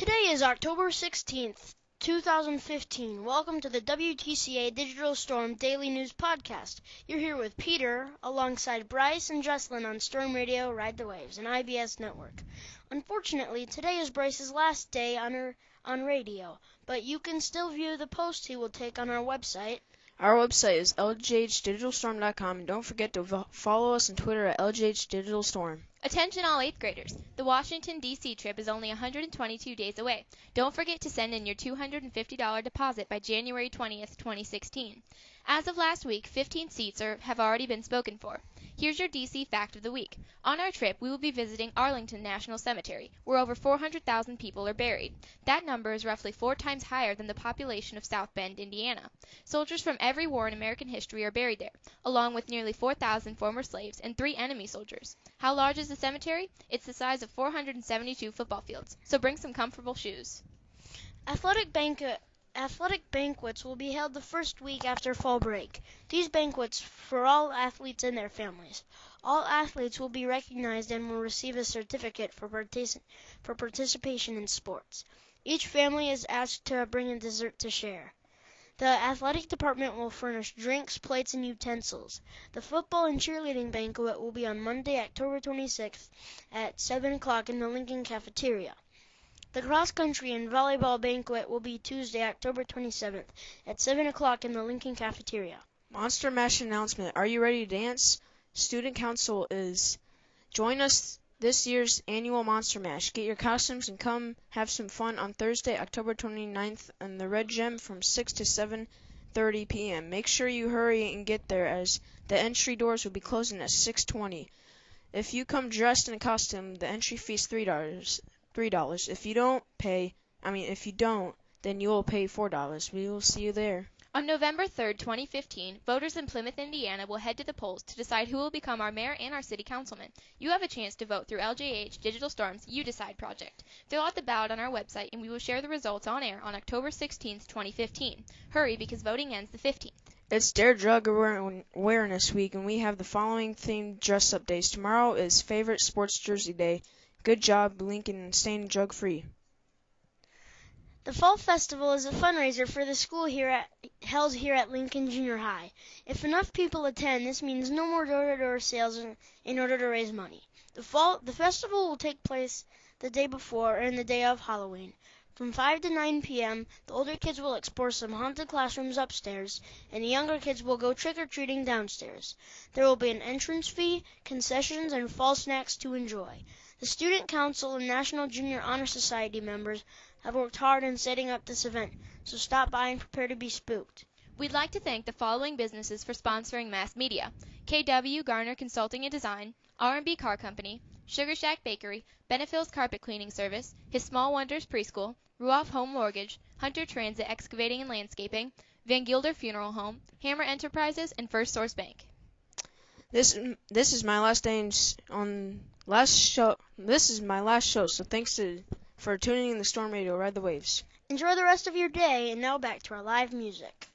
Today is October 16th, 2015. Welcome to the WTCA Digital Storm Daily News Podcast. You're here with Peter, alongside Bryce and Jocelyn on Storm Radio Ride the Waves and IBS Network. Unfortunately, today is Bryce's last day on radio, but you can still view the post he will take on our website. Our website is ljhdigitalstorm.com, and don't forget to follow us on Twitter at ljhdigitalstorm. Attention all 8th graders. The Washington, D.C. trip is only 122 days away. Don't forget to send in your $250 deposit by January 20th, 2016. As of last week, 15 seats have already been spoken for. Here's your D.C. fact of the week. On our trip, we will be visiting Arlington National Cemetery, where over 400,000 people are buried. That number is roughly 4 times higher than the population of South Bend, Indiana. Soldiers from every war in American history are buried there, along with nearly 4,000 former slaves and 3 enemy soldiers. How large is the cemetery? It's the size of 472 football fields, so bring some comfortable shoes. Athletic banquets will be held the first week after fall break. These banquets for all athletes and their families. All athletes will be recognized and will receive a certificate for participation in sports. Each family is asked to bring a dessert to share. The athletic department will furnish drinks, plates, and utensils. The football and cheerleading banquet will be on Monday, October 26th at 7 o'clock in the Lincoln Cafeteria. The cross-country and volleyball banquet will be Tuesday, October 27th at 7 o'clock in the Lincoln Cafeteria. Monster Mash announcement. Are you ready to dance? Student Council is. Join us this year's annual Monster Mash. Get your costumes and come have some fun on Thursday, October 29th in the Red Gem from 6 to 7:30 p.m. Make sure you hurry and get there as the entry doors will be closing at 6:20. If you come dressed in a costume, the entry fee is $3. If you don't pay, then you'll pay $4. We will see you there. On November 3rd, 2015, voters in Plymouth, Indiana will head to the polls to decide who will become our mayor and our city councilman. You have a chance to vote through LJH Digital Storm's You Decide project. Fill out the ballot on our website and we will share the results on air on October 16th, 2015. Hurry because voting ends the 15th. It's Dare Drug Awareness Week and we have the following themed dress-up days. Tomorrow is Favorite Sports Jersey Day. Good job, Lincoln, and staying drug-free. The Fall Festival is a fundraiser for the school held here at Lincoln Junior High. If enough people attend, this means no more door-to-door sales in order to raise money. The festival will take place the day before and the day of Halloween. From 5 to 9 p.m., the older kids will explore some haunted classrooms upstairs, and the younger kids will go trick-or-treating downstairs. There will be an entrance fee, concessions, and fall snacks to enjoy. The Student Council and National Junior Honor Society members have worked hard in setting up this event, so stop by and prepare to be spooked. We'd like to thank the following businesses for sponsoring mass media: K.W. Garner Consulting and Design, R&B Car Company, Sugar Shack Bakery, Benefield's Carpet Cleaning Service, His Small Wonders Preschool, Ruoff Home Mortgage, Hunter Transit Excavating and Landscaping, Van Gilder Funeral Home, Hammer Enterprises, and First Source Bank. This is my last day on last show. This is my last show, so thanks for tuning in the Storm Radio Ride the Waves. Enjoy the rest of your day, and now back to our live music.